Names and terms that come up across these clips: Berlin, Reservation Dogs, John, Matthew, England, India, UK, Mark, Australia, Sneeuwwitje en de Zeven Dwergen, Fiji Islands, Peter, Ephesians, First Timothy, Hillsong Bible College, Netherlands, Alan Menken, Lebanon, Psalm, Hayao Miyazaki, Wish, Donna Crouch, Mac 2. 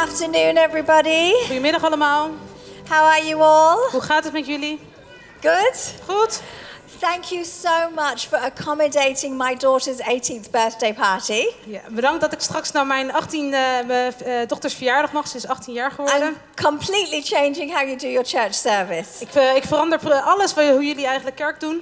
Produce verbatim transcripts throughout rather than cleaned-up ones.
afternoon, everybody. Goedemiddag allemaal. How are you all? Hoe gaat het met jullie? Good. Goed. Thank you so much for accommodating my daughter's eighteenth birthday party. Ja, bedankt dat ik straks naar mijn achttiende uh, uh, dochters verjaardag mag. Ze is achttien jaar geworden. I'm completely changing how you do your church service. Ik, uh, ik verander alles van hoe jullie eigenlijk kerk doen.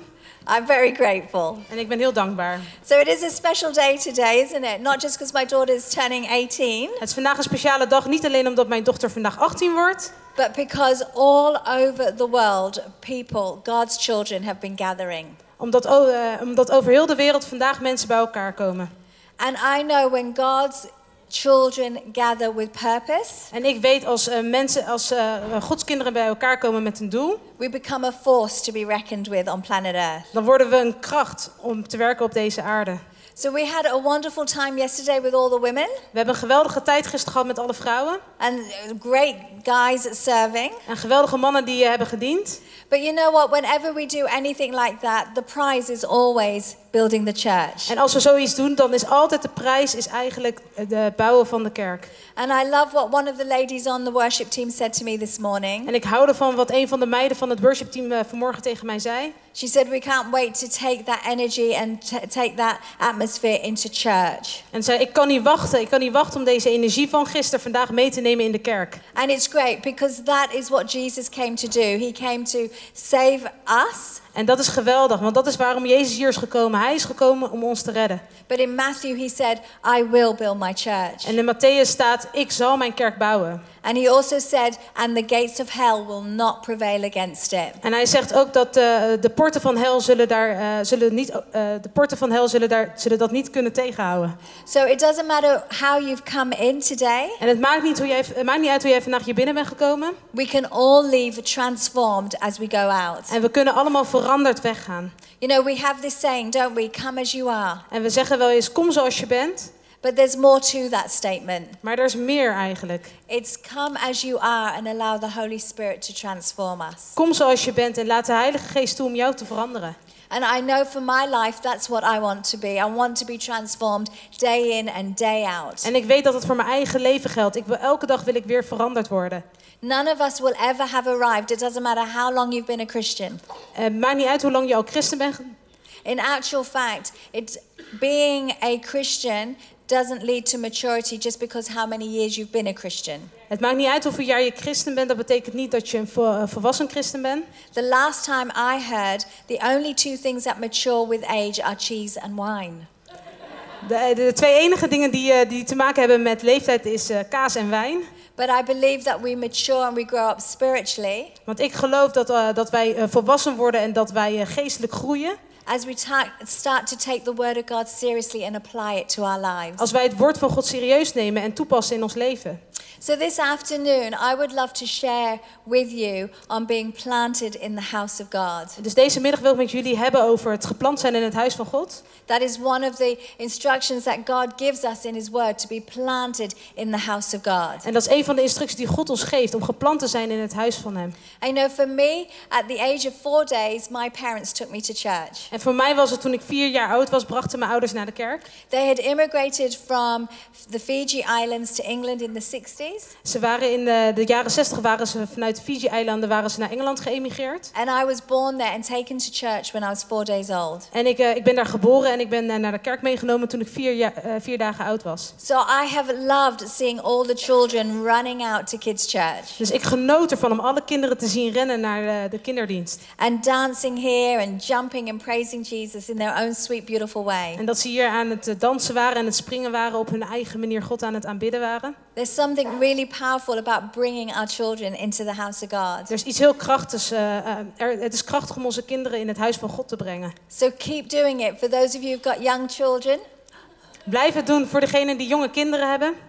I'm very grateful. En ik ben heel dankbaar. So it is a special day today, isn't it? Not just because my daughter is turning eighteen. Het is vandaag een speciale dag, niet alleen omdat mijn dochter vandaag achttien wordt. But because all over the world, people, God's children, have been gathering. Omdat, uh, omdat over heel de wereld vandaag mensen bij elkaar komen. And I know when God's children gather with purpose. En ik weet als uh, mensen, als uh, Godskinderen bij elkaar komen met een doel. We become a force to be reckoned with on planet Earth. Dan worden we een kracht om te werken op deze aarde. So we had a wonderful time yesterday with all the women. We hebben een geweldige tijd gisteren gehad met alle vrouwen. And great guys serving. En geweldige mannen die uh, hebben gediend. But you know what? Whenever we do anything like that, the prize is always building the church. En als we zoiets doen, dan is altijd de prijs is eigenlijk de bouwen van de kerk. And I love what one of the ladies on the worship team said to me this morning. En ik hou ervan wat een van de meiden van het worship team uh, vanmorgen tegen mij zei. She said we can't wait to take that energy and take that atmosphere into church. En zei ik kan niet wachten, ik kan niet wachten om deze energie van gisteren vandaag mee te nemen in de kerk. And it's great because that is what Jesus came to do. He came to save us. En dat is geweldig, want dat is waarom Jezus hier is gekomen. Hij is gekomen om ons te redden. But in Matthew he said, I will build my church. En in Mattheüs staat, ik zal mijn kerk bouwen. And he also said, and the gates of hell will not prevail against it. En hij zegt ook dat uh, de poorten van hel zullen daar uh, zullen niet uh, de poorten van hel zullen daar zullen dat niet kunnen tegenhouden. So it doesn't matter how you've come in today. En het maakt niet hoe jij het maakt niet uit hoe jij vandaag hier binnen bent gekomen. We can all leave transformed as we go out. En we kunnen allemaal veranderd weggaan. You know, we have this saying, don't we? Come as you are. En we zeggen wel eens kom zoals je bent. But there's more to that statement. Maar er is meer eigenlijk. It's come as you are and allow the Holy Spirit to transform us. Kom zoals je bent en laat de Heilige Geest toe om jou te veranderen. And I know for my life that's what I want to be. I want to be transformed day in and day out. En ik weet dat het voor mijn eigen leven geldt. Ik wil elke dag wil ik weer veranderd worden. None of us will ever have arrived. It doesn't matter how long you've been a Christian. Het maakt niet uit hoe lang je al christen bent. In actual fact, it's being a Christian doesn't lead to maturity just because how many years you've been a Christian. Het maakt niet uit hoeveel jaar je christen bent, dat betekent niet dat je een volwassen christen bent. The last time I heard, the only two things that mature with age are cheese and wine. De, de, de twee enige dingen die, die te maken hebben met leeftijd is uh, kaas en wijn. But I believe that we mature and we grow up spiritually. Want ik geloof dat, uh, dat wij uh, volwassen worden en dat wij uh, geestelijk groeien. As we ta- start to take the word of God seriously and apply it to our lives. Als wij het woord van God serieus nemen en toepassen in ons leven. So this afternoon I would love to share with you on being planted in the house of God. Dus deze middag wil ik met jullie hebben over het geplant zijn in het huis van God. That is one of the instructions that God gives us in his word, to be planted in the house of God. En dat is een van de instructies die God ons geeft om geplant te zijn in het huis van hem. I know for me at the age of four days my parents took me to church. En voor mij was het toen ik vier jaar oud was, brachten mijn ouders naar de kerk. They had immigrated from the Fiji Islands to England in the sixties. Ze waren in de, de jaren zestig waren ze vanuit de Fiji Eilanden waren ze naar Engeland geëmigreerd. And I was born there and taken to church when I was four days old. En ik, uh, ik ben daar geboren en ik ben uh, naar de kerk meegenomen toen ik vier, jaar, uh, vier dagen oud was. So I have loved seeing all the children running out to kids church. Dus ik genoot ervan om alle kinderen te zien rennen naar uh, de kinderdienst. And dancing here and jumping and praising Jesus in their own sweet, beautiful way. En dat ze hier aan het dansen waren en het springen waren, op hun eigen manier God aan het aanbidden waren. There's something really powerful about bringing our children into the house of God. Er is iets heel krachtigs. Uh, er, het is krachtig om onze kinderen in het huis van God te brengen. So keep doing it for those of you who've got young children. Blijf het doen voor degenen die jonge kinderen hebben.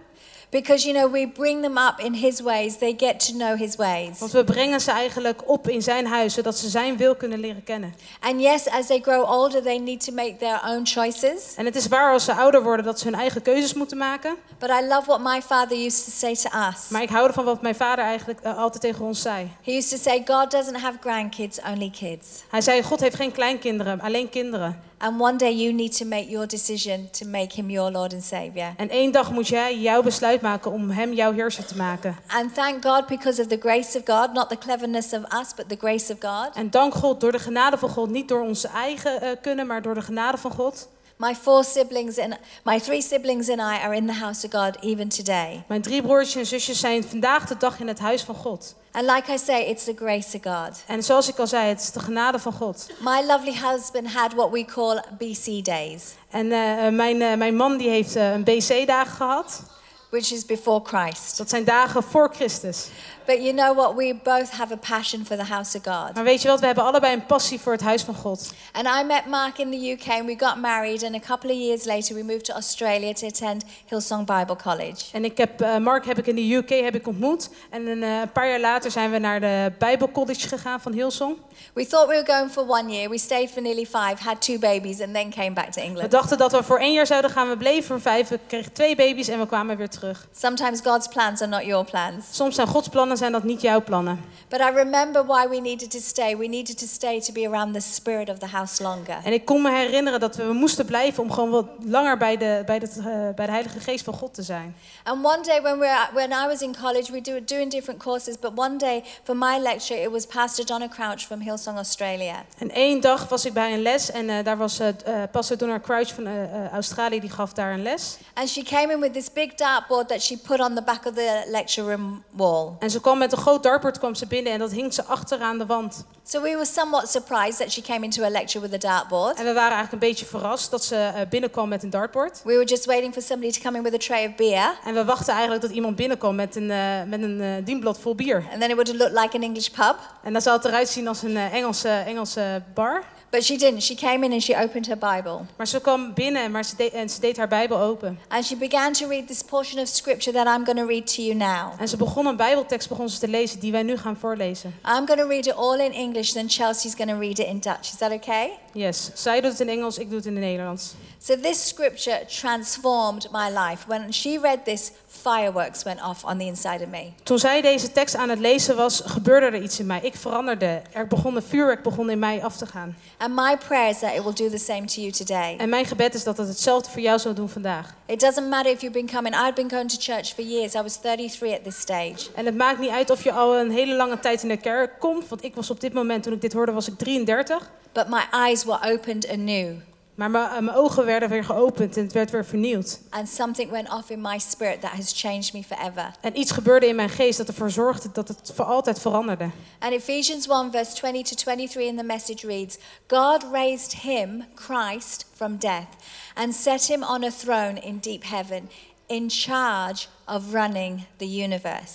Because you know we bring them up in his ways, they get to know his ways. Want we brengen ze eigenlijk op in zijn huis zodat ze zijn wil kunnen leren kennen. And yes, as they grow older they need to make their own choices. En het is waar als ze ouder worden dat ze hun eigen keuzes moeten maken. But I love what my father used to say to us. Maar ik hou ervan wat mijn vader eigenlijk uh, altijd tegen ons zei. He used to say God doesn't have grandkids, only kids. Hij zei God heeft geen kleinkinderen, alleen kinderen. And one day you need to make your decision to make him your Lord and Savior. En één dag moet jij jouw besluit uitmaken om hem jouw heerser te maken. And thank God because of the grace of God, not the cleverness of us, but the grace of God. En dank God door de genade van God, niet door onze eigen uh, kunnen, maar door de genade van God. My four siblings and my three siblings and I are in the house of God even today. Mijn drie broertjes en zusjes zijn vandaag de dag in het huis van God. And like I say, it's the grace of God. En zoals ik al zei, het is de genade van God. My lovely husband had what we call B C days. En uh, mijn uh, mijn man die heeft uh, een B C dagen gehad. Which is before Christ. Dat zijn dagen voor Christus. But you know what? We both have a passion for the house of God. Maar weet je wat? We hebben allebei een passie voor het huis van God. And I met Mark in the U K and we got married and a couple of years later we moved to Australia to attend Hillsong Bible College. En ik heb uh, Mark heb ik in de U K heb ik ontmoet en een uh, paar jaar later zijn we naar de Bible College gegaan van Hillsong. We thought we were going for one year. We stayed for nearly five, had two babies and then came back to England. We dachten dat we voor één jaar zouden gaan, we bleven voor vijf, we kregen twee baby's en we kwamen weer terug. Sometimes God's plans are not your plans. Soms zijn Gods plannen zijn dat niet jouw plannen. But I remember why we needed to stay. We needed to stay to be around the spirit of the house longer. En ik kon me herinneren dat we moesten blijven om gewoon wat langer bij de bij het uh, bij de Heilige Geest van God te zijn. And one day when we when I was in college, we were doing different courses, but one day for my lecture it was Pastor Donna Crouch from Hillsong Australia. En één dag was ik bij een les en uh, daar was uh, Pastor Donna Crouch van uh, Australië, die gaf daar een les. And she came in with this big dark that she put on the back of the lecture room wall. En ze kwam met een groot dartboard, kwam ze binnen en dat hing ze achteraan de wand. So we were somewhat surprised that she came into a lecture with a dartboard. En we waren eigenlijk een beetje verrast dat ze binnenkwam met een dartboard. We were just waiting for somebody to come in with a tray of beer. En we wachten eigenlijk dat iemand binnenkwam met een uh, met een uh, dienblad vol bier. And then it would look like an English pub. En dan zou het eruit zien als een uh, Engelse Engelse bar. But she didn't. She came in and she opened her Bible. Maar ze kwam binnen, maar ze deed, en ze deed haar Bijbel open. And she began to read this portion of scripture that I'm going to read to you now. En ze begon een Bijbeltekst begon ze te lezen die wij nu gaan voorlezen. I'm going to read it all in English, then Chelsea's going to read it in Dutch. Is that okay? Yes. Zij doet het in Engels, ik doe het in het Nederlands. So this scripture transformed my life. When she read this, fireworks went off on the inside of me. Toen zij deze tekst aan het lezen was, gebeurde er iets in mij. Ik veranderde. Er begon een vuurwerk begon in mij af te gaan. And my prayer is that it will do the same to you today. En mijn gebed is dat het hetzelfde voor jou zal doen vandaag. It doesn't matter if you've been coming. I've been going to church for years. I was thirty-three at this stage. En het maakt niet uit of je al een hele lange tijd in de kerk komt, want ik was op dit moment toen ik dit hoorde was ik drieëndertig. But my eyes were opened anew. Maar mijn, mijn ogen werden weer geopend en het werd weer vernieuwd. And something went off in my spirit that has changed me forever. En iets gebeurde in mijn geest dat ervoor zorgde dat het voor altijd veranderde. And Ephesians one verse twenty to twenty-three in the message reads: God raised him, Christ, from death and set him on a throne in deep heaven, in charge of running the universe.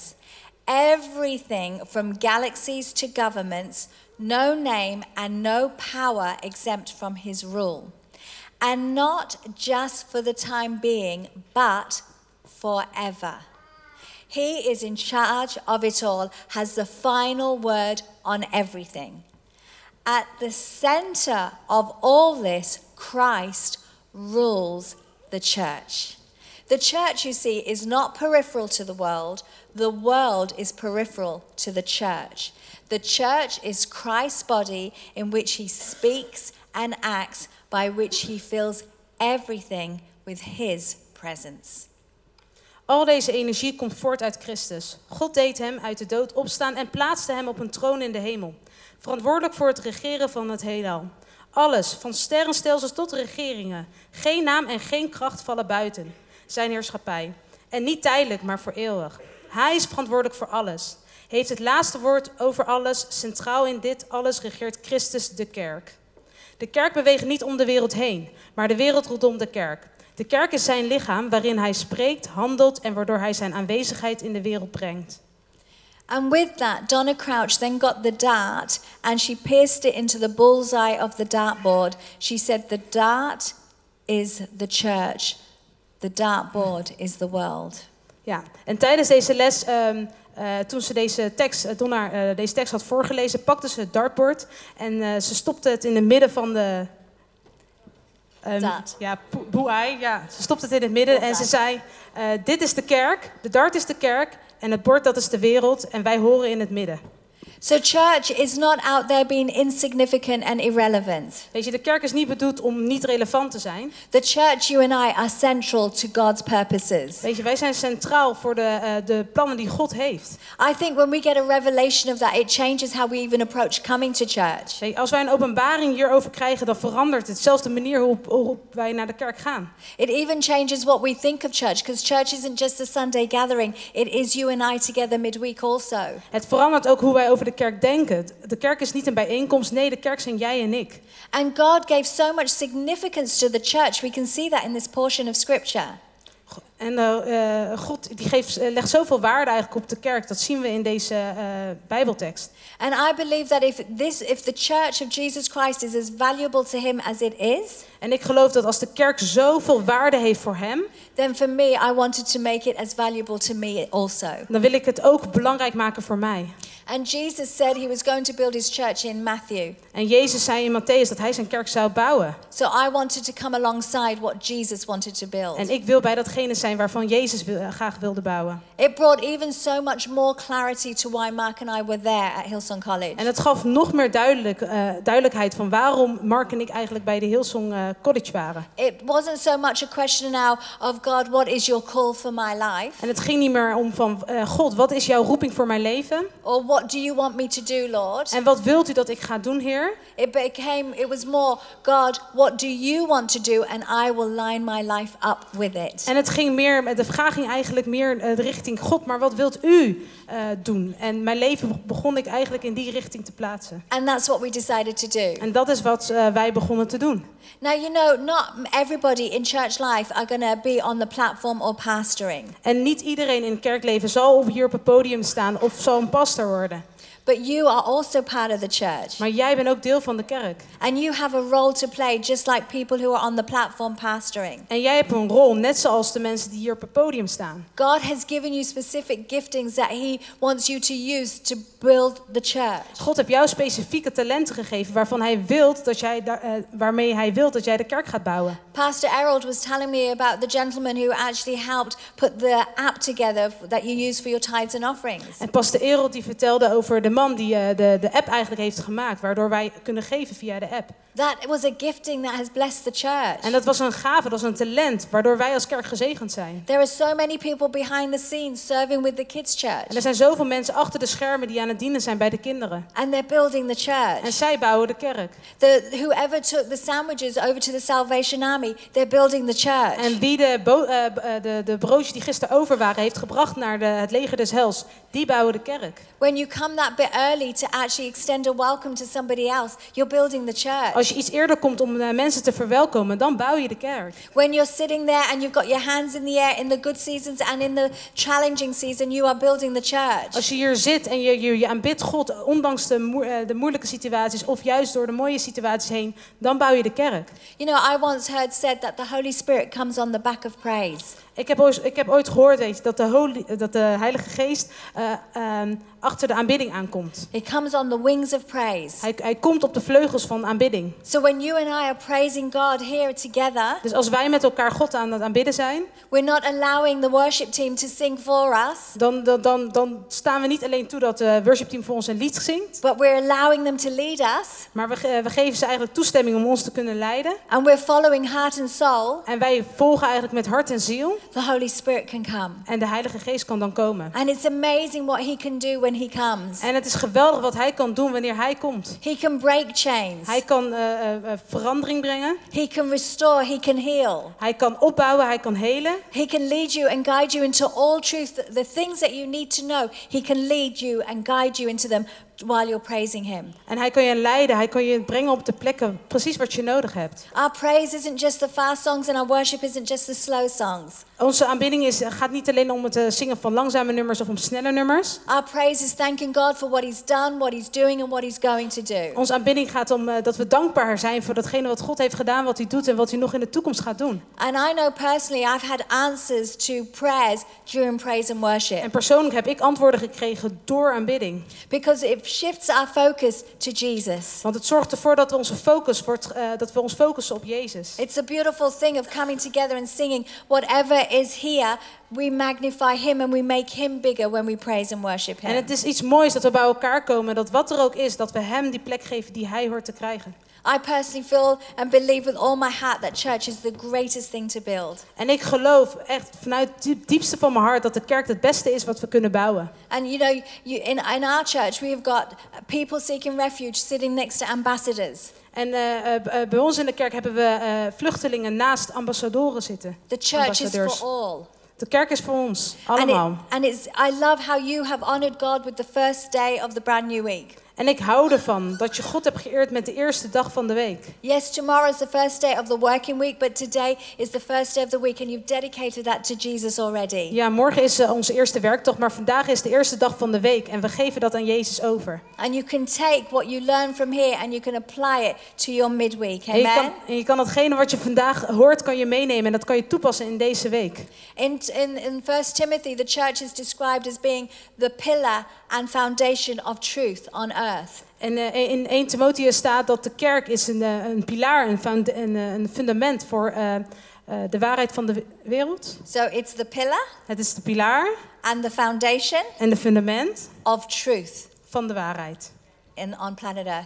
Everything from galaxies to governments, no name and no power exempt from his rule. And not just for the time being, but forever. He is in charge of it all, has the final word on everything. At the center of all this, Christ rules the church. The church, you see, is not peripheral to the world. The world is peripheral to the church. The church is Christ's body in which he speaks and acts, by which he fills everything with his presence. Al deze energie komt voort uit Christus. God deed hem uit de dood opstaan en plaatste hem op een troon in de hemel, verantwoordelijk voor het regeren van het heelal. Alles, van sterrenstelsels tot regeringen, geen naam en geen kracht vallen buiten zijn heerschappij. En niet tijdelijk, maar voor eeuwig. Hij is verantwoordelijk voor alles. Heeft het laatste woord over alles. Centraal in dit alles regeert Christus de kerk. De kerk beweegt niet om de wereld heen, maar de wereld rondom de kerk. De kerk is zijn lichaam waarin hij spreekt, handelt en waardoor hij zijn aanwezigheid in de wereld brengt. And with that, Donna Crouch then got the dart and she pierced it into the bullseye of the dartboard. She said, the dart is the church. The dartboard is the world. Ja, en tijdens deze les, um, uh, toen ze deze tekst, uh, Donna, uh, deze tekst had voorgelezen, pakte ze het dartboard en uh, ze stopte het in het midden van de... Um, Daad. Ja, boei, ja. Ze stopte het in het midden en ze zei, uh, dit is de kerk, de dart is de kerk en het bord dat is de wereld en wij horen in het midden. So church is not out there being insignificant and irrelevant. Weet je, de kerk is niet bedoeld om niet relevant te zijn. The church, you and I, are central to God's purposes. Weet je, wij zijn centraal voor de, uh, de plannen die God heeft. I think when we get a revelation of that, it changes how we even approach coming to church. Weet je, als wij een openbaring hierover krijgen, dan verandert het zelfs de manier waarop, waarop wij naar de kerk gaan. It even changes what we think of church, because church isn't just a Sunday gathering. It is you and I together midweek also. Het verandert ook hoe wij over de kerk denken. De kerk is niet een bijeenkomst. Nee, de kerk zijn jij en ik. And God gave so much significance to the church. We can see that in this portion of scripture. En uh, God die geeft, legt zoveel waarde eigenlijk op de kerk. Dat zien we in deze uh, Bijbeltekst. And I believe that if this, if the church of Jesus Christ is as valuable to Him as it is. En ik geloof dat als de kerk zoveel waarde heeft voor Hem, then for me, I wanted to make it as valuable to me also. Dan wil ik het ook belangrijk maken voor mij. And Jesus said He was going to build His church in Matthew. En Jezus zei in Mattheüs dat Hij zijn kerk zou bouwen. So I wanted to come alongside what Jesus wanted to build. En ik wil bij datgene zijn waarvan Jezus wil, graag wilde bouwen. It brought even so much more clarity to why Mark and I were there at Hillsong College. En het gaf nog meer duidelijk, uh, duidelijkheid van waarom Mark en ik eigenlijk bij de Hillsong uh, College waren. It wasn't so much a question now of God, what is your call for my life? En het ging niet meer om van uh, God, wat is jouw roeping voor mijn leven? Or what do you want me to do, Lord? En wat wilt u dat ik ga doen, Heer? It became, it was more God, what do you want to do, and I will line my life up with it. En het ging meer, de vraag ging eigenlijk meer uh, richting God, maar wat wilt u uh, doen? En mijn leven begon ik eigenlijk in die richting te plaatsen. And that's what we decided to do. En dat is wat uh, wij begonnen te doen. Now you know, not everybody in church life are going to be on the platform or pastoring. En niet iedereen in het kerkleven zal hier op het podium staan of zal een pastor worden. But you are also part of the church. Maar jij bent ook deel van de kerk. And you have a role to play, just like people who are on the platform pastoring. En jij hebt een rol, net zoals de mensen die hier op het podium staan. God has given you specific giftings that He wants you to use to build the church. God heeft jou specifieke talenten gegeven waarvan Hij wilt dat jij, uh, waarmee Hij wilt dat jij de kerk gaat bouwen. Pastor Harold was telling me about the gentleman who actually helped put the app together that you use for your tithes and offerings. En Pastor Harold die vertelde over de man die uh, de, de app eigenlijk heeft gemaakt, waardoor wij kunnen geven via de app. That was a gifting that has blessed the church. En dat was een gave, dat was een talent, waardoor wij als kerk gezegend zijn. There are so many people behind the scenes serving with the kids church. En er zijn zoveel mensen achter de schermen die aan het dienen zijn bij de kinderen. And they're building the church. En zij bouwen de kerk. The, whoever took the sandwiches over to the Salvation Army, they're building the church. En wie de, bo- uh, de, de broodjes die gisteren over waren heeft gebracht naar de, het leger des hels, die bouwen de kerk. When you come that bit early to actually extend a welcome to somebody else, you're building the church. Als je iets eerder komt om uh, mensen te verwelkomen, dan bouw je de kerk. When you're sitting there and you've got your hands in the air in the good seasons and in the challenging season, you are building the church. Als je hier zit en je, je, je aanbidt God, ondanks de, mo- uh, de moeilijke situaties of juist door de mooie situaties heen, dan bouw je de kerk. You know, I once heard said that the Holy Spirit comes on the back of praise. Ik heb ooit, ik heb ooit gehoord, weet je, dat, de Holy, dat de Heilige Geest uh, um, achter de aanbidding aankomt. He comes on the wings of praise. Hij, hij komt op de vleugels van aanbidding. So when you and I are praising God here together, dus als wij met elkaar God aan het aanbidden zijn, we're not allowing the worship team to sing for us. Dan, dan, dan, dan staan we niet alleen toe dat het worship team voor ons een lied zingt. But we're allowing them to lead us. Maar we, we geven ze eigenlijk toestemming om ons te kunnen leiden. And we're following heart and soul. En wij volgen eigenlijk met hart en ziel. The Holy Spirit can come. En de Heilige Geest kan dan komen. And it's amazing what He can do when He comes. En het is geweldig wat Hij kan doen wanneer Hij komt. He can break chains. Hij kan uh, uh, verandering brengen. He can restore. He can heal. Hij kan opbouwen. Hij kan helen. He can lead you and guide you into all truth. The things that you need to know, He can lead you and guide you into them while you're praising Him. En Hij kan je leiden. Hij kan je brengen op de plekken precies wat je nodig hebt. Our praise isn't just the fast songs and our worship isn't just the slow songs. Onze aanbidding is, gaat niet alleen om het zingen van langzame nummers of om snelle nummers. Our praise is thanking God for what He's done, what He's doing and what He's going to do. Onze aanbidding gaat om uh, dat we dankbaar zijn voor datgene wat God heeft gedaan, wat Hij doet en wat Hij nog in de toekomst gaat doen. And I know personally I've had answers to prayers during praise and worship. En persoonlijk heb ik antwoorden gekregen door aanbidding. Because it shifts our focus to Jesus. Want het zorgt ervoor dat onze focus wordt, uh, dat we ons focussen op Jezus. It's a beautiful thing of coming together and singing. Whatever is here, we magnify Him and we make Him bigger when we praise and worship Him. En het is iets moois dat we bij elkaar komen, dat wat er ook is, dat we Hem die plek geven die Hij hoort te krijgen. I personally feel and believe with all my heart that church is the greatest thing to build. En ik geloof echt vanuit het diepste van mijn hart dat de kerk het beste is wat we kunnen bouwen. And you know, you, in, in our church we have got people seeking refuge sitting next to ambassadors. En uh, uh, bij ons in de kerk hebben we uh, vluchtelingen naast ambassadoren zitten. The church is for all. De kerk is voor ons allemaal. And, it, and it's, I love how you have honored God with the first day of the brand new week. En ik hou ervan dat je God hebt geëerd met de eerste dag van de week. Yes, tomorrow is the first day of the working week, but today is the first day of the week and you've dedicated that to Jesus already. Ja, morgen is uh, onze eerste werkdag, maar vandaag is de eerste dag van de week en we geven dat aan Jezus over. And you can take what you learn from here and you can apply it to your midweek. Amen. En je kan, en je kan datgene wat je vandaag hoort kan je meenemen en dat kan je toepassen in deze week. In in, in First Timothy the church is described as being the pillar and foundation of truth on earth. En uh, in Eerste Timotheus staat dat de kerk is een, een pilaar, een, een, een fundament voor uh, uh, de waarheid van de wereld. So it's the pillar. Het is de pilaar. And the foundation. En de fundament. Of truth. Van de waarheid. In, on planet Earth.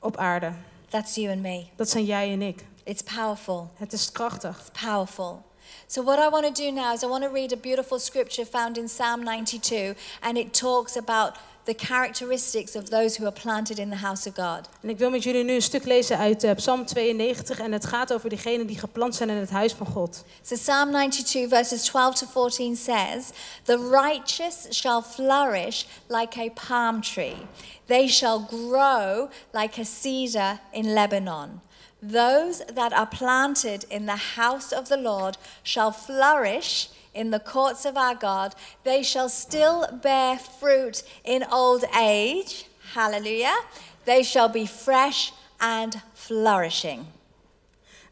Op aarde. That's you and me. Dat zijn jij en ik. It's powerful. Het is krachtig. It's powerful. So what I want to do now is I want to read a beautiful scripture found in Psalm ninety-two, and it talks about the characteristics of those who are planted in the house of God. En ik wil met jullie nu een stuk lezen uit uh, Psalm tweeënnegentig en het gaat over diegenen die geplant zijn in het huis van God. So Psalm ninety-two verses twelve to fourteen says, "The righteous shall flourish like a palm tree. They shall grow like a cedar in Lebanon. Those that are planted in the house of the Lord shall flourish in the courts of our God. They shall still bear fruit in old age." Hallelujah. "They shall be fresh and flourishing."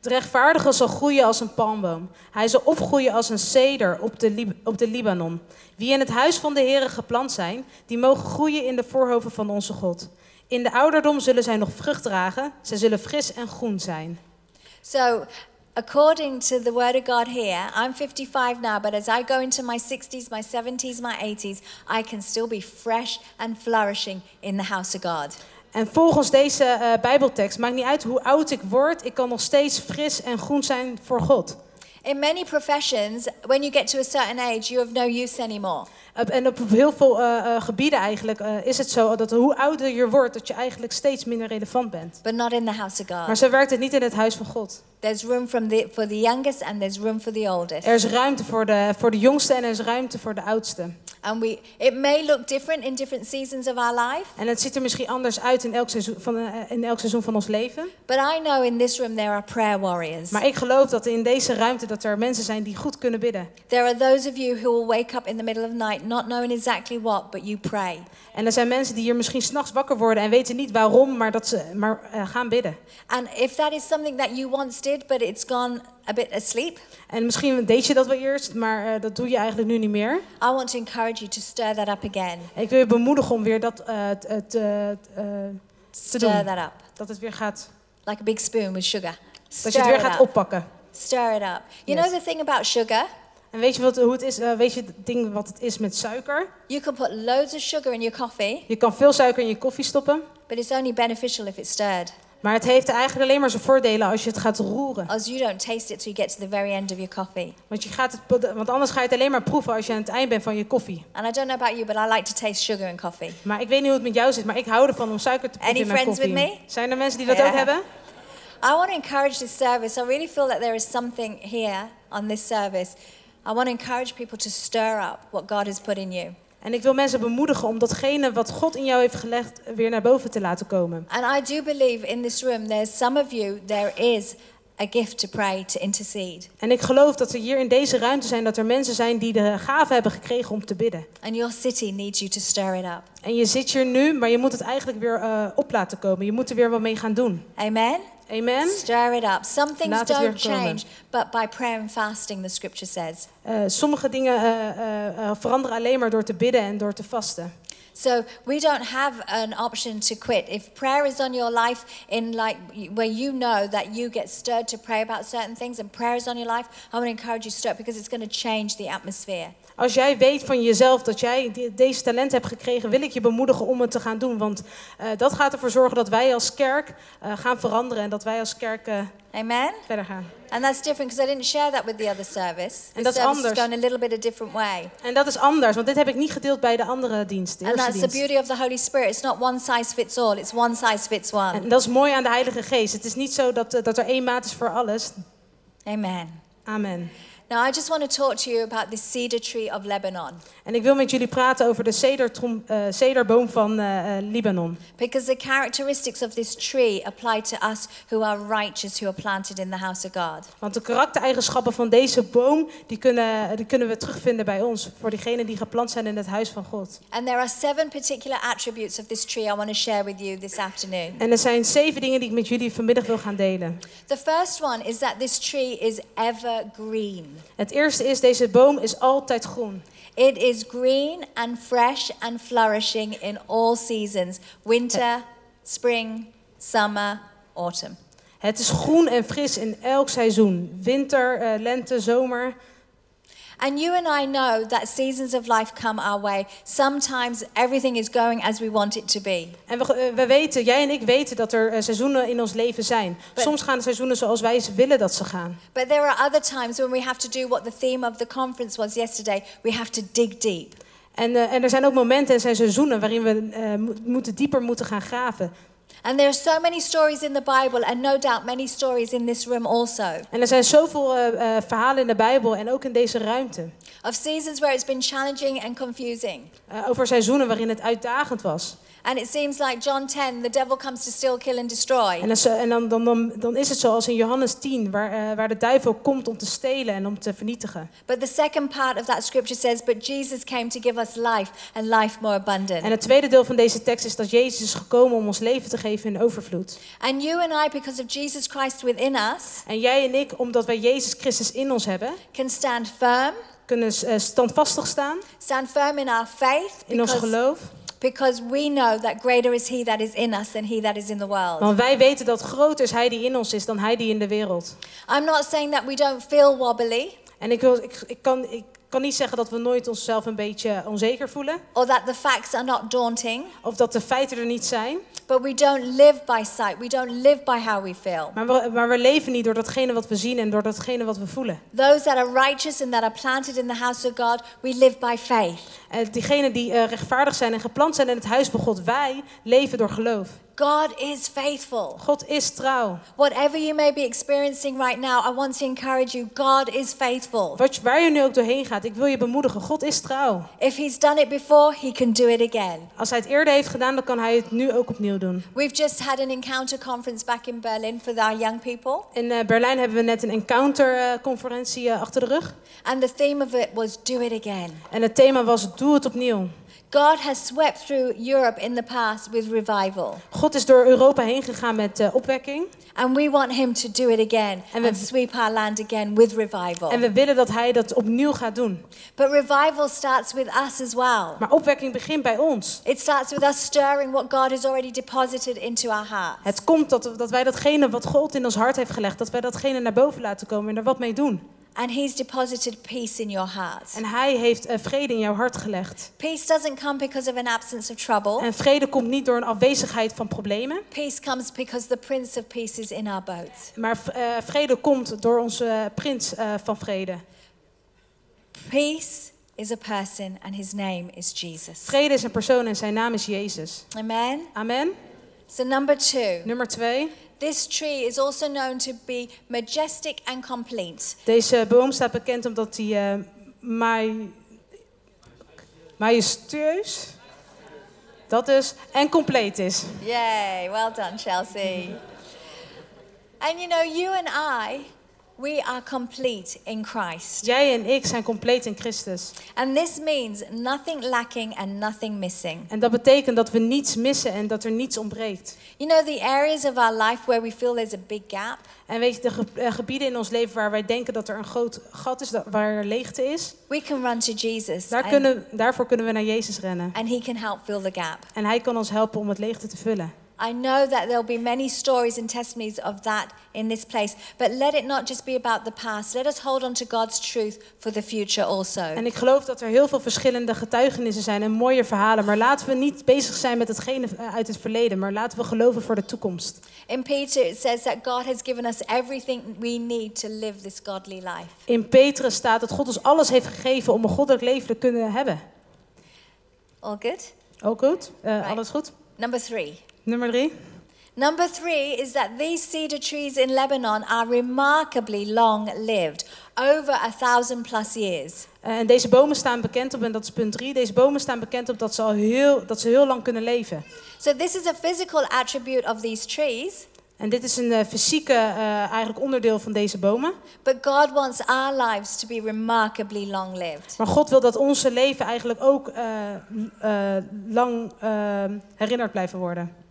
De rechtvaardige zal groeien als een palmboom. Hij zal opgroeien als een ceder op de, Lib- op de Libanon. Wie in het huis van de Heere geplant zijn, die mogen groeien in de voorhoven van onze God. In de ouderdom zullen zij nog vrucht dragen. Zij zullen fris en groen zijn. So, according to the word of God here, I'm fifty-five now, but as I go into my sixties, my seventies, my eighties, I can still be fresh and flourishing in the house of God. En volgens deze uh, Bijbeltekst, maakt niet uit hoe oud ik word, ik kan nog steeds fris en groen zijn voor God. In many professions, when you get to a certain age, you have no use anymore. En op heel veel uh, gebieden eigenlijk uh, is het zo dat hoe ouder je wordt, dat je eigenlijk steeds minder relevant bent. But not in the house of God. Maar zo werkt het niet in het huis van God. There's room from the, for the youngest and there's room for the oldest. Er is ruimte voor de voor de jongste en er is ruimte voor de oudste. And we, it may look different in different seasons of our life. En het ziet er misschien anders uit in elk seizoen van in elk seizoen van ons leven. But I know in this room there are prayer warriors. Maar ik geloof dat in deze ruimte dat er mensen zijn die goed kunnen bidden. There are those of you who will wake up in the middle of the night not knowing exactly what, but you pray. En er zijn mensen die hier misschien 's nachts wakker worden en weten niet waarom, maar dat ze maar uh, gaan bidden. And if that is something that you once did, but it's gone a bit asleep. En misschien deed je dat wel eerst, maar uh, dat doe je eigenlijk nu niet meer. I want to encourage you to stir that up again. Ik wil je bemoedigen om weer dat uh, te, te, uh, te doen. Stir that up. Dat het weer gaat. Like a big spoon with sugar. Stir dat je het weer gaat oppakken. Stir it up. You yes. know the thing about sugar? En weet je wat, hoe het is? Uh, weet je het ding wat het is met suiker? You can put loads of sugar in your coffee. Je kan veel suiker in je koffie stoppen. But it's only beneficial if it's stirred. Maar het heeft eigenlijk alleen maar zijn voordelen als je het gaat roeren. Want je gaat het, want anders ga je het alleen maar proeven als je aan het eind bent van je koffie. Maar ik weet niet hoe het met jou zit, maar ik hou ervan om suiker te proeven in mijn koffie. Zijn er mensen die dat ook hebben? I want to encourage this service. I really feel that there is something here on this service. I want to encourage people to stir up what God has put in you. En ik wil mensen bemoedigen om datgene wat God in jou heeft gelegd weer naar boven te laten komen. And I do believe in this room there's some of you there is a gift to pray, to intercede. En ik geloof dat er hier in deze ruimte zijn dat er mensen zijn die de gave hebben gekregen om te bidden. And your city needs you to stir it up. En je zit hier nu, maar je moet het eigenlijk weer uh, op laten komen. Je moet er weer wat mee gaan doen. Amen. Amen. Stir it up. Some things Laat don't change, but by prayer and fasting, the scripture says. Uh, sommige dingen uh, uh, veranderen alleen maar door te bidden en door te vasten. So we don't have an option to quit. If prayer is on your life, in like where you know that you get stirred to pray about certain things, and prayer is on your life, I want to encourage you to start, because it's going to change the atmosphere. Als jij weet van jezelf dat jij deze talent hebt gekregen, wil ik je bemoedigen om het te gaan doen. Want uh, dat gaat ervoor zorgen dat wij als kerk uh, gaan veranderen en dat wij als kerk uh, Amen. verder gaan. And that's different because I didn't share that with the other service. En dat is anders. Is going a little bit a different way. En dat is anders, want dit heb ik niet gedeeld bij de andere dienst. De and that's dienst. The beauty of the Holy Spirit. It's not one size fits all. It's one size fits one. En dat is mooi aan de Heilige Geest. Het is niet zo dat, dat er één maat is voor alles. Amen. Amen. Now I just want to talk to you about the cedar tree of Lebanon. En ik wil met jullie praten over de cederboom uh, cederboom van uh, Libanon. Because the characteristics of this tree apply to us who are righteous, who are planted in the house of God. Want de karaktereigenschappen van deze boom die kunnen die kunnen we terugvinden bij ons, voor diegenen die geplant zijn in het huis van God. And there are seven particular attributes of this tree I want to share with you this afternoon. En er zijn zeven dingen die ik met jullie vanmiddag wil gaan delen. The first one is that this tree is evergreen. Het eerste is, deze boom is altijd groen. It is green and fresh and flourishing in all seasons. Winter, spring, summer, autumn. Het is groen en fris in elk seizoen. Winter, uh, lente, zomer. And you and I know that seasons of life come our way. Sometimes everything is going as we want it to be. En we, we weten, jij en ik weten dat er uh, seizoenen in ons leven zijn. But, Soms gaan de seizoenen zoals wij willen dat ze gaan. But there are other times when we have to do what the theme of the conference was yesterday. We have to dig deep. En, uh, en er zijn ook momenten en zijn seizoenen waarin we uh, moeten dieper moeten gaan graven. And there are so many stories in the Bible, and no doubt many stories in this room also. En er zijn zoveel uh, uh, verhalen in de Bijbel en ook in deze ruimte. Of seasons where it's been challenging and confusing. Uh, over seizoenen waarin het uitdagend was. And it seems like John ten, the devil comes to steal, kill and destroy. En, als, en dan, dan, dan, dan is het zoals in Johannes tien, waar, uh, waar de duivel komt om te stelen en om te vernietigen. But the second part of that scripture says, but Jesus came to give us life and life more abundant. En het tweede deel van deze tekst is dat Jezus is gekomen om ons leven te geven in overvloed. And you and I, because of Jesus Christ within us. En jij en ik, omdat wij Jezus Christus in ons hebben. Can stand firm. Kunnen standvastig staan. Stand firm in our faith. In ons geloof. Because we know that greater is he that is in us than he that is in the world. Want wij weten dat groter is hij die in ons is dan hij die in de wereld. I'm not saying that we don't feel wobbly. En ik wil, ik, ik kan, ik kan niet zeggen dat we nooit onszelf een beetje onzeker voelen. Or that the facts are not daunting. Of dat de feiten er niet zijn. But we don't live by sight. We don't live by how we feel. Maar we, maar we leven niet door datgene wat we zien en door datgene wat we voelen. Those that are righteous and that are planted in the house of God, we live by faith. Uh, diegenen die uh, rechtvaardig zijn en geplant zijn in het huis van God, wij leven door geloof. God is faithful. God is trouw. Whatever you may be experiencing right now, I want to encourage you. God is faithful. Wat, waar je nu ook doorheen gaat, ik wil je bemoedigen. God is trouw. If he's done it before, he can do it again. Als hij het eerder heeft gedaan, dan kan hij het nu ook opnieuw doen. We've just had an encounter conference back in Berlin for our young people. In uh, Berlijn hebben we net een encounter uh, conferentie uh, achter de rug. And the theme of it was do it again. En het thema was doe het opnieuw. God has swept through Europe in the past with revival. God is door Europa heen gegaan met uh, opwekking. And we want him to do it again and, we, and sweep our land again with revival. En we willen dat hij dat opnieuw gaat doen. But revival starts with us as well. Maar opwekking begint bij ons. It starts with us stirring what God has already deposited into our hearts. Het komt dat, dat wij datgene wat God in ons hart heeft gelegd, dat wij datgene naar boven laten komen en er wat mee doen. And he's deposited peace in your heart. En hij heeft uh, vrede in jouw hart gelegd. Peace doesn't come because of an absence of trouble. En vrede komt niet door een afwezigheid van problemen. Peace comes because the Prince of Peace is in our boat. Maar uh, vrede komt door onze uh, prins uh, van vrede. Peace is a person and his name is Jesus. Vrede is een persoon en zijn naam is Jezus. Amen. Amen. So number two. Nummer twee. This tree is also known to be majestic and complete. Deze boom staat bekend omdat hij uh, maj majestueus, dat is, en compleet is. Yay, well done, Chelsea. And you know, you and I We are complete in Christ. Jij en ik zijn compleet in Christus. And this means nothing lacking and nothing missing. En dat betekent dat we niets missen en dat er niets ontbreekt. You know the areas of our life where we feel there's a big gap. En weet je, de ge uh, gebieden in ons leven waar wij denken dat er een groot gat is, dat, waar er leegte is. We can run to Jesus. Daar kunnen, daarvoor kunnen we naar Jezus rennen. And he can help fill the gap. En hij kan ons helpen om het leegte te vullen. I know that there'll be many stories and testimonies of that in this place, but let it not just be about the past. Let us hold on to God's truth for the future also. En ik geloof dat er heel veel verschillende getuigenissen zijn en mooie verhalen, maar laten we niet bezig zijn met hetgene uit het verleden, maar laten we geloven voor de toekomst. In Peter it says that God has given us everything we need to live this godly life. In Petrus staat dat God ons alles heeft gegeven om een goddelijk leven te kunnen hebben. All good? All good? Uh, right. Alles goed? Number three. Nummer drie. Number three is that these cedar trees in Lebanon are remarkably long-lived, over a thousand plus years. En deze bomen staan bekend op, en dat is punt drie. Deze bomen staan bekend op dat ze al heel, dat ze heel lang kunnen leven. So this is a physical attribute of these trees. En dit is een uh, fysieke uh, eigenlijk onderdeel van deze bomen. But God wants our lives to be remarkably long-lived. Maar God wil dat onze leven eigenlijk ook uh, uh, lang uh, herinnerd blijven worden.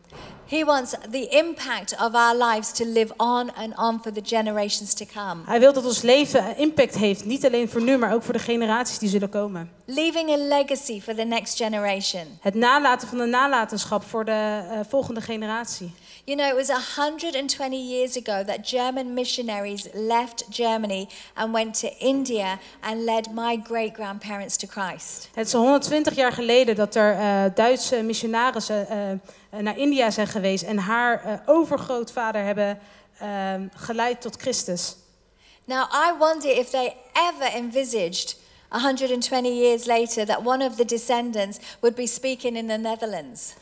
He wants the impact of our lives to live on and on for the generations to come. Hij wil dat ons leven impact heeft, niet alleen voor nu, maar ook voor de generaties die zullen komen. Leaving a legacy for the next generation. Het nalaten van de nalatenschap voor de uh, volgende generatie. You know, it was one hundred twenty years ago that German missionaries left Germany and went to India and led my great-grandparents to Christ. Het is honderdtwintig jaar geleden dat er uh, Duitse missionarissen uh, naar India zijn geweest en haar uh, overgrootvader hebben uh, geleid tot Christus. Now I wonder if they ever envisaged one hundred twenty years later that one of the descendants would be speaking in the Netherlands.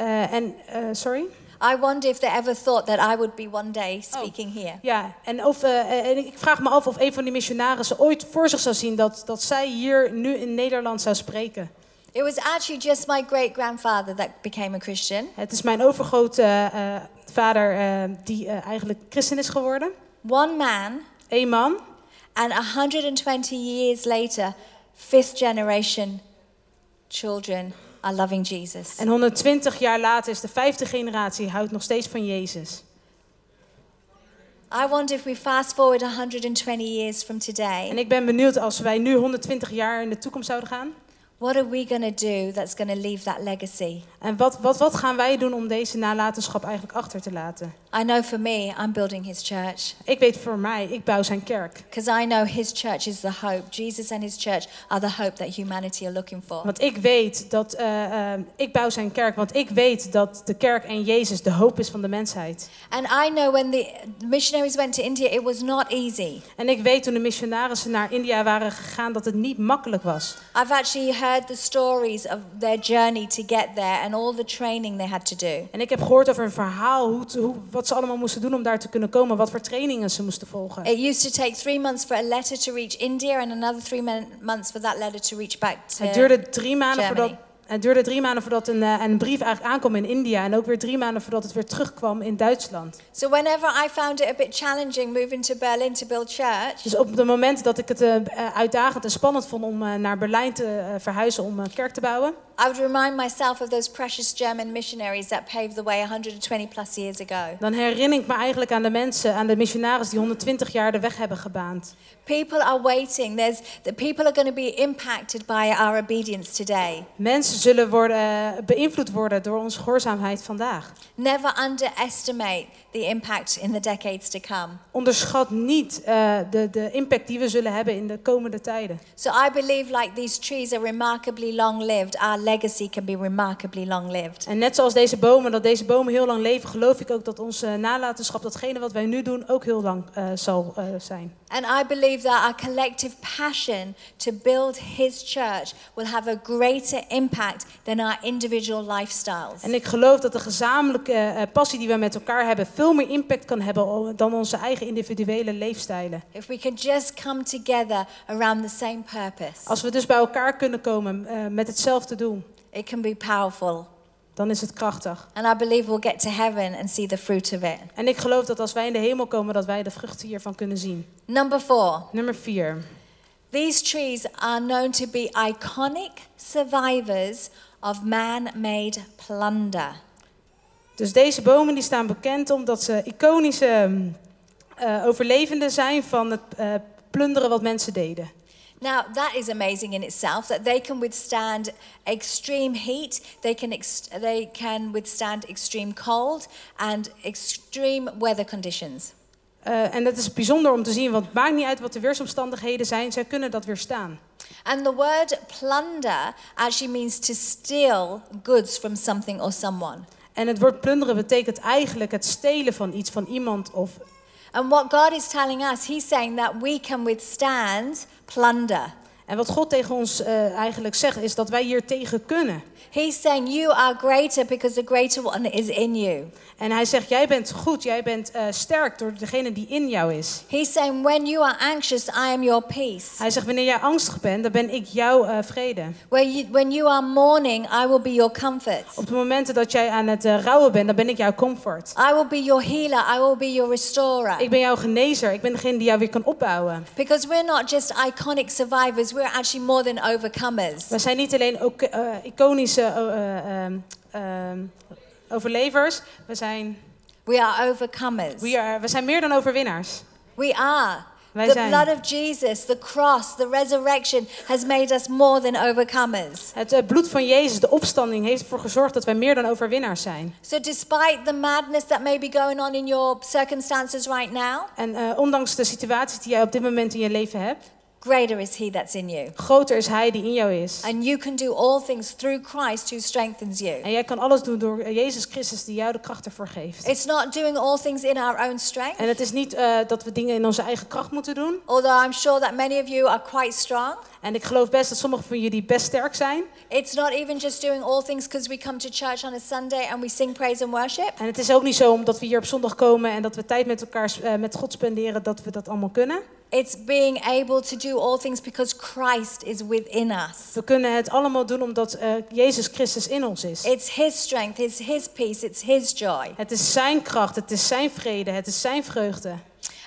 Uh, and uh, sorry? I wonder if they ever thought that I would be one day speaking oh, here. Ja, en, of, uh, en ik vraag me af of een van die missionarissen ooit voor zich zou zien dat, dat zij hier nu in Nederland zou spreken. It was actually just my great-grandfather that became a Christian. Het is mijn overgrootvader uh, uh, die uh, eigenlijk christen is geworden. One man. Eén man. And one hundred twenty years later, fifth generation children are loving Jesus. En honderdtwintig jaar later is de vijfde generatie houdt nog steeds van Jezus. I wonder if we fast forward one hundred twenty years from today. En ik ben benieuwd als wij nu honderdtwintig jaar in de toekomst zouden gaan. What are we going to do that's going to leave that legacy? En wat wat wat gaan wij doen om deze nalatenschap eigenlijk achter te laten? I know for me, I'm building his church. Ik weet voor mij, ik bouw zijn kerk. Because I know his church is the hope. Jesus and his church are the hope that humanity are looking for. Want ik weet dat uh, uh, ik bouw zijn kerk, want ik weet dat de kerk en Jezus de hoop is van de mensheid. And I know when the missionaries went to India, it was not easy. En ik weet toen de missionarissen naar India waren gegaan dat het niet makkelijk was. I've actually heard the stories of their journey to get there and all the training they had to do. En ik heb gehoord over een verhaal hoe, hoe wat ze allemaal moesten doen om daar te kunnen komen, wat voor trainingen ze moesten volgen. It used to take three months for a letter to reach India and another three months for that letter to reach back to het duurde drie maanden Germany. Voordat het duurde drie maanden voordat een, een brief eigenlijk aankwam in India en ook weer drie maanden voordat het weer terugkwam in Duitsland. So whenever I found it a bit challenging moving to Berlin to build church. Dus op het moment dat ik het uh, uitdagend en spannend vond om uh, naar Berlijn te uh, verhuizen om een uh, kerk te bouwen. I would remind myself of those precious German missionaries that paved the way one hundred twenty plus years ago. Dan herinner ik me eigenlijk aan de mensen, aan de missionarissen die honderdtwintig jaar de weg hebben gebaand. People are waiting. There's the people are going to be impacted by our obedience today. Mensen zullen worden beïnvloed worden door onze gehoorzaamheid vandaag. Never underestimate the impact in the decades to come. Onderschat niet uh, de de impact die we zullen hebben in de komende tijden. So I believe like these trees are remarkably long-lived. Our legacy can be remarkably long-lived. En net zoals deze bomen, dat deze bomen heel lang leven, geloof ik ook dat onze nalatenschap, datgene wat wij nu doen, ook heel lang uh, zal uh, zijn. And I believe that our collective passion to build His church will have a greater impact than our individual lifestyles. En ik geloof dat de gezamenlijke uh, passie die we met elkaar hebben veel meer impact kan hebben dan onze eigen individuele leefstijlen. If we can just come together around the same purpose. Als we dus bij elkaar kunnen komen uh, met hetzelfde doel. It can be powerful. Dan is het krachtig. And I believe we'll get to heaven and see the fruit of it. En ik geloof dat als wij in de hemel komen, dat wij de vruchten hiervan kunnen zien. Number four. Nummer vier. These trees are known to be iconic survivors of man-made plunder. Dus deze bomen die staan bekend omdat ze iconische uh, overlevenden zijn van het uh, plunderen wat mensen deden. Now that is amazing in itself that they can withstand extreme heat, they can ex- they can withstand extreme cold and extreme weather conditions. Uh, en dat is bijzonder om te zien, want het maakt niet uit wat de weersomstandigheden zijn, zij kunnen dat weerstaan. And the word plunder actually means to steal goods from something or someone. En het woord plunderen betekent eigenlijk het stelen van iets, van iemand of. And what God is telling us, He's saying that we can withstand plunder. En wat God tegen ons uh, eigenlijk zegt is dat wij hier tegen kunnen. He's saying you are greater because the greater one is in you. En hij zegt jij bent goed, jij bent uh, sterk door degene die in jou is. He's saying when you are anxious, I am your peace. Hij zegt wanneer jij angstig bent, dan ben ik jouw uh, vrede. When you, when you are mourning, I will be your comfort. Op de momenten dat jij aan het uh, rouwen bent, dan ben ik jouw comfort. I will be your healer, I will be your restorer. Ik ben jouw genezer, ik ben degene die jou weer kan opbouwen. Because we're not just iconic survivors, we're actually more than overcomers. We zijn niet alleen ook, uh, iconische uh, uh, uh, overlevers. We zijn. We are overcomers. We are. We zijn meer dan overwinnaars. We are. Wij the zijn. Blood of Jesus, the cross, the resurrection has made us more than overcomers. Het uh, bloed van Jezus, de opstanding, heeft ervoor gezorgd dat wij meer dan overwinnaars zijn. So despite the madness that may be going on in your circumstances right now. En uh, ondanks de situatie die jij op dit moment in je leven hebt. Greater is He that's in you. Groter is Hij die in jou is. And you can do all things through Christ who strengthens you. En jij kan alles doen door Jezus Christus die jou de kracht ervoor geeft. It's not doing all things in our own strength. En het is niet uh, dat we dingen in onze eigen kracht moeten doen. Although I'm sure that many of you are quite strong. En ik geloof best dat sommigen van jullie best sterk zijn. It's not even just doing all things because we come to church on a Sunday and we sing praise and worship. En het is ook niet zo omdat we hier op zondag komen en dat we tijd met elkaar uh, met God spenderen dat we dat allemaal kunnen. It's being able to do all things because Christ is within us. We kunnen het allemaal doen omdat uh, Jezus Christus in ons is. It's His strength, it's His peace, it's His joy. Het is zijn kracht, het is zijn vrede, het is zijn vreugde.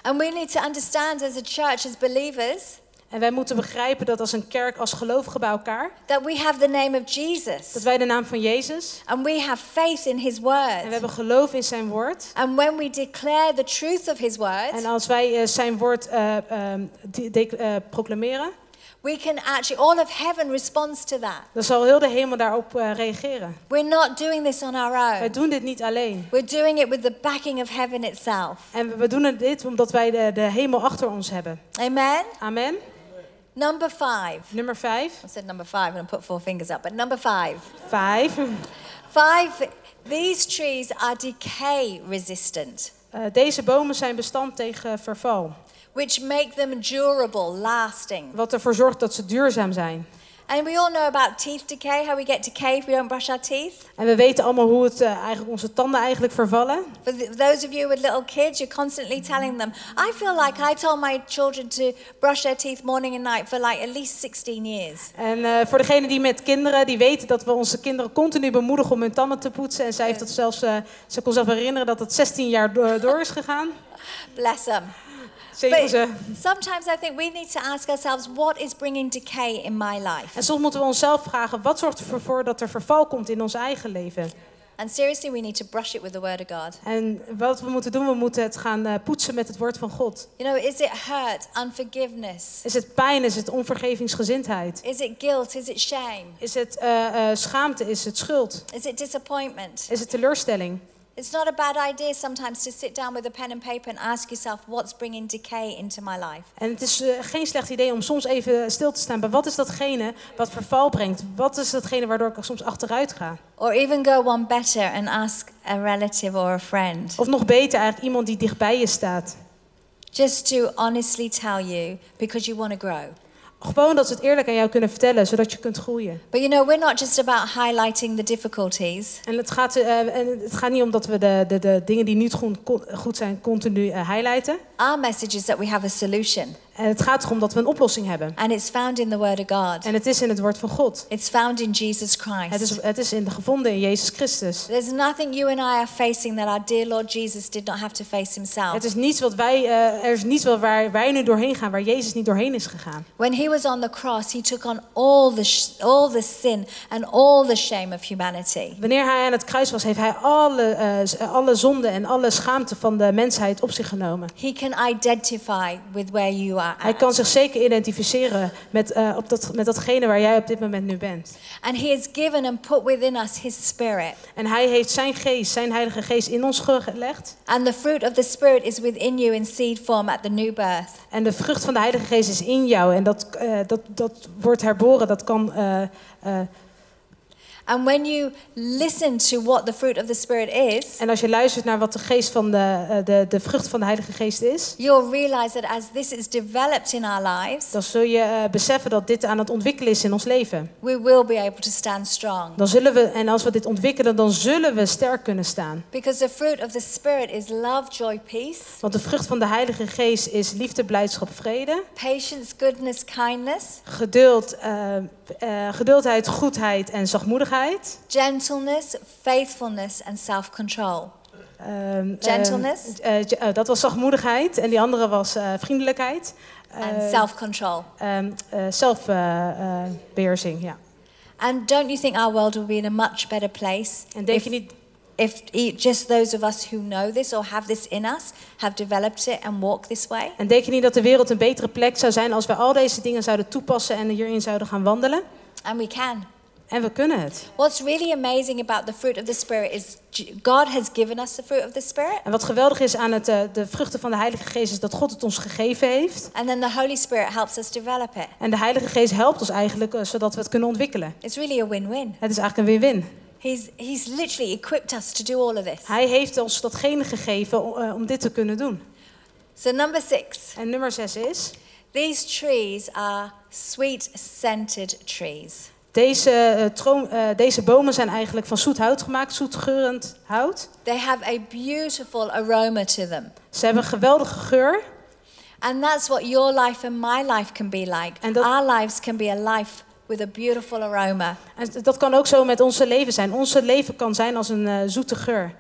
And we need to understand as a church, as believers. En wij moeten begrijpen dat als een kerk, als gelovigen bij elkaar, that we have the name of Jesus. Dat wij de naam van Jezus. And we have faith in His word. En we hebben geloof in zijn woord. And when we declare the truth of His word. En als wij uh, zijn woord uh, um, de- de- uh, proclameren. We can actually all of heaven responds to that. Dan zal heel de hemel daarop uh, reageren. We're not doing this on our own. Wij doen dit niet alleen. We're doing it with the backing of heaven itself. En we doen dit omdat wij de, de hemel achter ons hebben. Amen. Amen. Number five. Number five. I said number five, and I put four fingers up. But number five. Five. Five. These trees are decay resistant. Uh, deze bomen zijn bestand tegen verval. Which make them durable, lasting. Wat ervoor zorgt dat ze duurzaam zijn. And we all know about teeth decay, how we get decay if we don't brush our teeth. En we weten allemaal hoe het uh, eigenlijk onze tanden eigenlijk vervallen. For the, those of you with little kids, you're constantly telling them, I feel like I told my children to brush their teeth morning and night for like at least sixteen years. En uh, voor degenen die met kinderen, die weten dat we onze kinderen continu bemoedigen om hun tanden te poetsen. En zij heeft dat zelfs, uh, ze kon zelf herinneren dat het zestien jaar door, door is gegaan. Bless them. But sometimes I think we need to ask ourselves, what is bringing decay in my life? En soms moeten we onszelf vragen, wat zorgt ervoor dat er verval komt in ons eigen leven? And seriously, we need to brush it with the word of God. En wat we moeten doen, we moeten het gaan uh, poetsen met het woord van God. You know, is it hurt, unforgiveness? Is het pijn, is het onvergevingsgezindheid? Is it guilt, is it shame? Is het uh, uh, schaamte, is het schuld? Is it disappointment? Is het teleurstelling? It's not a bad idea sometimes to sit down with a pen and paper and ask yourself what's bringing decay into my life. En het is uh, geen slecht idee om soms even stil te staan bij wat is datgene wat verval brengt? Wat is datgene waardoor ik soms achteruit ga? Or even go one better and ask a relative or a friend. Of nog beter eigenlijk iemand die dichtbij je staat. Just to honestly tell you because you want to grow. Gewoon dat ze het eerlijk aan jou kunnen vertellen, zodat je kunt groeien. But you know, we're not just about highlighting the difficulties. En het gaat, uh, en het gaat niet om dat we de, de, de dingen die niet goed, goed zijn continu uh, highlighten. Our message is that we have a solution. En het gaat erom dat we een oplossing hebben. And it's found in the word of God. En het is in het woord van God. It's found in Jesus Christ. Het is, het is in, gevonden in Jezus Christus. There's nothing you and I are facing that our dear Lord Jesus did not have to face himself. Het is niets wat wij, uh, er is niets wat waar wij nu doorheen gaan, waar Jezus niet doorheen is gegaan. When he was on the cross, he took on all the all the sin and all the shame of humanity. Wanneer hij aan het kruis was, heeft hij alle uh, alle zonden en alle schaamte van de mensheid op zich genomen. He can identify with where you are. Hij kan zich zeker identificeren met, uh, op dat, met datgene waar jij op dit moment nu bent. And he has given and put within us his spirit. En hij heeft zijn geest, zijn heilige geest in ons gelegd. And the fruit of the spirit is within you in seed form at the new birth. En de vrucht van de heilige geest is in jou en dat, uh, dat, dat wordt herboren, dat kan... Uh, uh, And when you listen to what the fruit of the spirit is, en als je luistert naar wat de geest van de de de vrucht van de Heilige Geest is, you'll realize that as this is developed in our lives, dan zul je uh, beseffen dat dit aan het ontwikkelen is in ons leven. We will be able to stand strong. Dan zullen we, en als we dit ontwikkelen, dan zullen we sterk kunnen staan. Because the fruit of the spirit is love, joy, peace. Want de vrucht van de Heilige Geest is liefde, blijdschap, vrede. Patience, goodness, kindness. Geduld, uh, uh, geduldheid, goedheid en zachtmoedigheid. Gentleness, faithfulness and self-control. Um, Gentleness. Uh, uh, uh, dat was zachtmoedigheid en die andere was uh, vriendelijkheid. Uh, and self-control. Um, uh, Zelfbeheersing, uh, uh, ja. Yeah. And don't you think our world will be in a much better place? En denk if, je niet? If just those of us who know this or have this in us have developed it and walk this way. En denk je niet dat de wereld een betere plek zou zijn als wij al deze dingen zouden toepassen en hierin zouden gaan wandelen? And we can. En we kunnen het. What's really amazing about the fruit of the spirit is God has given us the fruit of the spirit. En wat geweldig is aan het de vruchten van de Heilige Geest is dat God het ons gegeven heeft. And then the Holy Spirit helps us develop it. En de Heilige Geest helpt ons eigenlijk zodat we het kunnen ontwikkelen. It's really a win-win. Het is eigenlijk een win-win. He's, he's literally equipped us to do all of this. Hij heeft ons datgene gegeven om dit te kunnen doen. So number six. En nummer zes is: these trees are sweet scented trees. Deze, uh, troom, uh, deze bomen zijn eigenlijk van zoet hout gemaakt, zoetgeurend hout. They have a beautiful aroma to them. Ze hebben een geweldige geur. And that's what your life and my life can be like. En dat, our lives can be a life with a beautiful aroma. En dat kan ook zo met onze leven zijn. Onze leven kan zijn als een uh, zoete geur.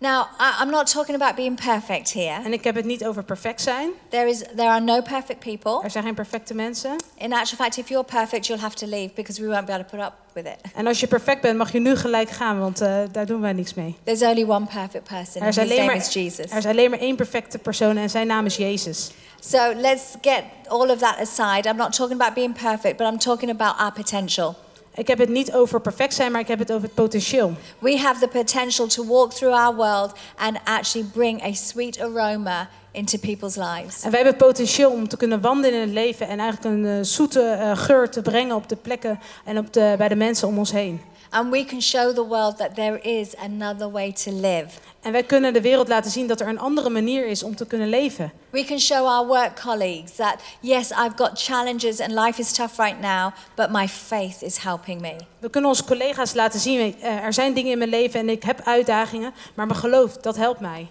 Now, I'm not talking about being perfect here. En ik heb het niet over perfect zijn. There is, there are no perfect people. Er zijn geen perfecte mensen. In actual fact, if you're perfect, you'll have to leave because we won't be able to put up with it. En als je perfect bent, mag je nu gelijk gaan, want uh, daar doen wij niks mee. There's only one perfect person. Er is alleen maar, er is alleen maar één perfecte persoon en zijn naam is Jezus. So let's get all of that aside. I'm not talking about being perfect, but I'm talking about our potential. Ik heb het niet over perfect zijn, maar ik heb het over het potentieel. We have the potential to walk through our world and actually bring a sweet aroma into people's lives. En wij hebben potentieel om te kunnen wandelen in het leven en eigenlijk een uh, zoete uh, geur te brengen op de plekken en op de, bij de mensen om ons heen. And we can show the world that there is another way to live. En wij kunnen de wereld laten zien dat er een andere manier is om te kunnen leven. We can show our work colleagues that yes, I've got challenges and life is tough right now, but my faith is helping me. We kunnen onze collega's laten zien, er zijn dingen in mijn leven en ik heb uitdagingen, maar mijn geloof, dat helpt mij.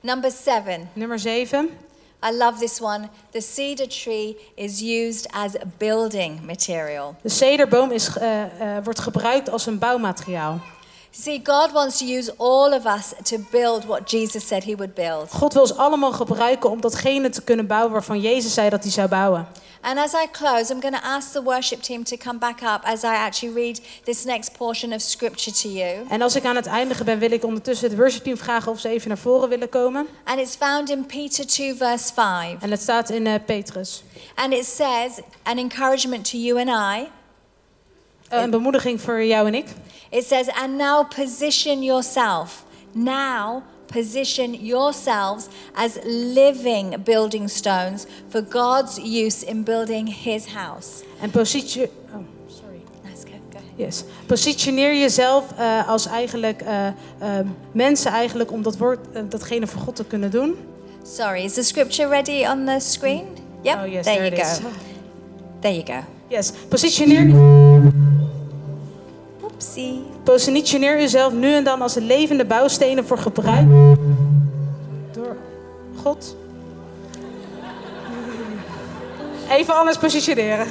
Number seven. Nummer zeven. I love this one. The cedar tree is used as a building material. De cederboom is, uh, uh, wordt gebruikt als een bouwmateriaal. See, God wants to use all of us to build what Jesus said he would build. God wil ons allemaal gebruiken om datgene te kunnen bouwen waarvan Jezus zei dat hij zou bouwen. And as I close, I'm going to ask the worship team to come back up as I actually read this next portion of scripture to you. En als ik aan het eindigen ben, wil ik ondertussen het worship team vragen of ze even naar voren willen komen. And it's found in Peter two verse five. En het staat in uh, Petrus. And it says an encouragement to you and I. Uh, een bemoediging voor jou en ik. It says, and now position yourself. Now position yourselves as living building stones for God's use in building his house. En positie... Oh, sorry. Let's go. Go ahead. Yes. Positioneer jezelf uh, als eigenlijk uh, uh, mensen eigenlijk om dat woord, uh, datgene voor God te kunnen doen. Sorry, is the scripture ready on the screen? Yep. Oh, yes, there, there you go. Is. There you go. Yes. Positioneer... Positioneer jezelf nu en dan als levende bouwstenen voor gebruik door God. Even anders positioneren.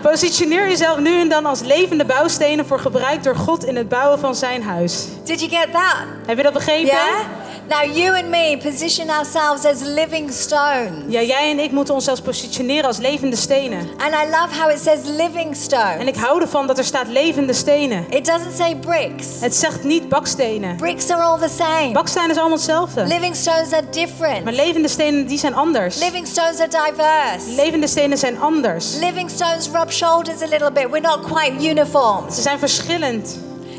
Positioneer jezelf nu en dan als levende bouwstenen voor gebruik door God in het bouwen van zijn huis. Did you get that? Heb je dat begrepen? Yeah? Now you and me position ourselves as living stones. Ja, jij en ik moeten onszelf positioneren als levende stenen. And I love how it says living stones. En ik hou ervan dat er staat levende stenen. It doesn't say bricks. Het zegt niet bakstenen. Bricks are all the same. Bakstenen is allemaal hetzelfde. Living stones are different. Maar levende stenen die zijn anders. Living stones are diverse. Levende stenen zijn anders. Living stones rub shoulders a little bit. We're not quite uniform. Ze zijn verschillend.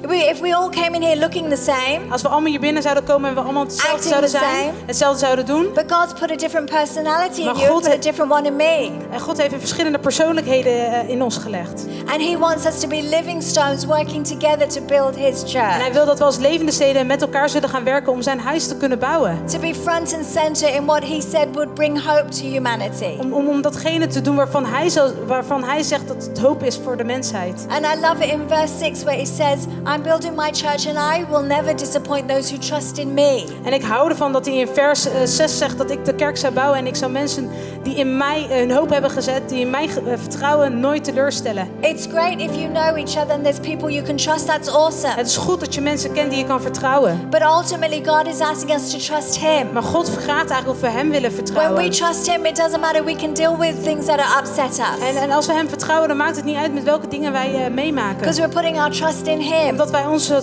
If we all came in here looking the same, als we allemaal hier binnen zouden komen en we allemaal hetzelfde zouden zijn, hetzelfde zouden doen. But God's put a different personality in you, put a different one in me. En God heeft verschillende persoonlijkheden in ons gelegd. And He wants us to be living stones, working together to build His church. En Hij wil dat we als levende steden met elkaar zullen gaan werken om zijn huis te kunnen bouwen. To be front and center in what He said would bring hope to humanity. Om om, om datgene te doen waarvan hij zo, waarvan hij zegt dat het hoop is voor de mensheid. And I love it in verse six where He says, I'm building my church and I will never disappoint those who trust in me. En ik hou ervan dat hij in vers zes zegt dat ik de kerk zou bouwen en ik zou mensen die in mij hun hoop hebben gezet, die in mij vertrouwen, nooit teleurstellen. It's great if you know each other and there's people you can trust. That's awesome. Het is goed dat je mensen kent die je kan vertrouwen. But ultimately God is asking us to trust Him. Maar God vraagt eigenlijk of we Hem willen vertrouwen. When we trust Him, it doesn't matter. We can deal with things that are upset us. En, en als we Hem vertrouwen, dan maakt het niet uit met welke dingen wij uh, meemaken. Because we're putting our trust in Him. Dat wij ons uh,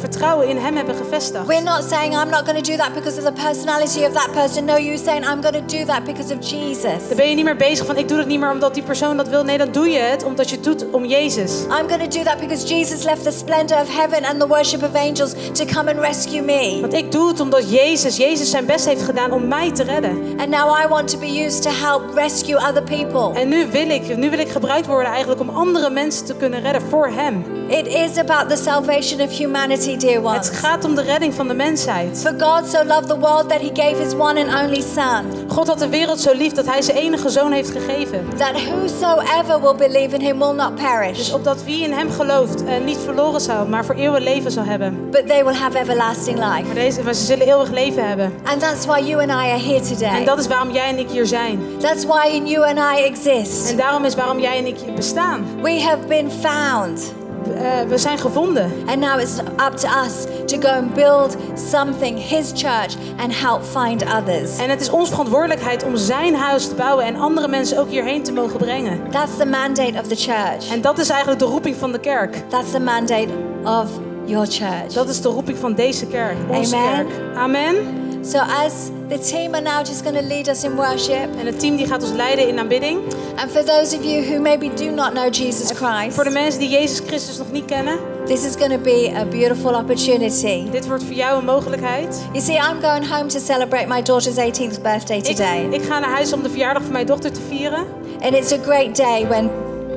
vertrouwen in Hem hebben gevestigd. We're not saying I'm not going to do that because of the personality of that person. No, you're saying I'm going to do that because of Jesus. Dan ben je niet meer bezig van ik doe dat niet meer omdat die persoon dat wil. Nee, dan doe je het omdat je het doet om Jezus. I'm going to do that because Jesus left the splendor of heaven and the worship of angels to come and rescue me. Want ik doe het omdat Jezus, Jezus zijn best heeft gedaan om mij te redden. And now I want to be used to help rescue other people. En nu wil ik, nu wil ik gebruikt worden eigenlijk om andere mensen te kunnen redden voor Hem. It is about the salvation of humanity, dear ones. Het gaat om de redding van de mensheid. For God so loved the world that He gave His one and only Son. God had de wereld zo lief dat Hij zijn enige zoon heeft gegeven. That whosoever will believe in Him will not perish. Dus opdat wie in Hem gelooft uh, niet verloren zou, maar voor eeuwig leven zal hebben. But they will have everlasting life. Maar, deze, maar ze zullen eeuwig leven hebben. And that's why you and I are here today. En dat is waarom jij en ik hier zijn. That's why you and I exist. En daarom is waarom jij en ik hier bestaan. We have been found. Uh, we zijn gevonden. And now it's up to us to go and build something, His church, and help find others. En het is onze verantwoordelijkheid om zijn huis te bouwen en andere mensen ook hierheen te mogen brengen. That's the mandate of the church. En dat is eigenlijk de roeping van de kerk. That's the mandate of your church. Dat is de roeping van deze kerk, onze Amen. Kerk. Amen. So as the team are now just going to lead us in worship. En het team die gaat ons leiden in aanbidding. And for those of you who maybe do not know Jesus Christ. Voor de mensen die Jezus Christus nog niet kennen. This is going to be a beautiful opportunity. Dit wordt voor jou een mogelijkheid. You see, I'm going home to celebrate my daughter's eighteenth birthday today. Ik, ik ga naar huis om de verjaardag van mijn dochter te vieren. And it's a great day when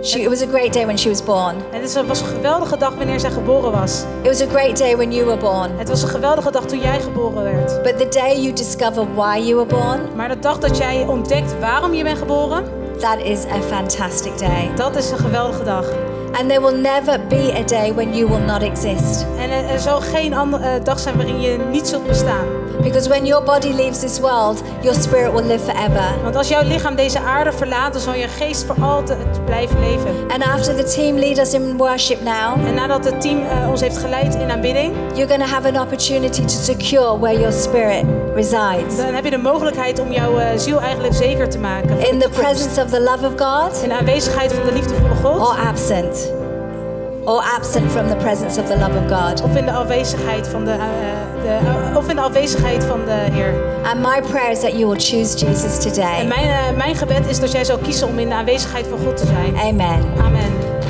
She, it was a great day when she was born. En het was een geweldige dag wanneer zij geboren was. It was a great day when you were born. Het was een geweldige dag toen jij geboren werd. But the day you discover why you were born. Maar de dag dat jij ontdekt waarom je bent geboren. That is a fantastic day. Dat is een geweldige dag. And there will never be a day when you will not exist. En er zal geen andere dag zijn waarin je niet zult bestaan. Because when your body leaves this world, your spirit will live forever. Want als jouw lichaam deze aarde verlaat, dan zal je geest voor altijd blijven leven. And after the team lead us in worship now. En nadat het team uh, ons heeft geleid in aanbidding, you're going to have an opportunity to secure where your spirit resides. Dan heb je de mogelijkheid om jouw uh, ziel eigenlijk zeker te maken. In the presence of the love of God. In de aanwezigheid van de liefdevolle God. Or absent. Or absent from the presence of the love of God. Of in de afwezigheid van de, uh, de uh, of in de afwezigheid van de Heer. And my prayer is that you will choose Jesus today. En mijn uh, mijn gebed is dat jij zal kiezen om in de aanwezigheid van God te zijn. Amen. Amen.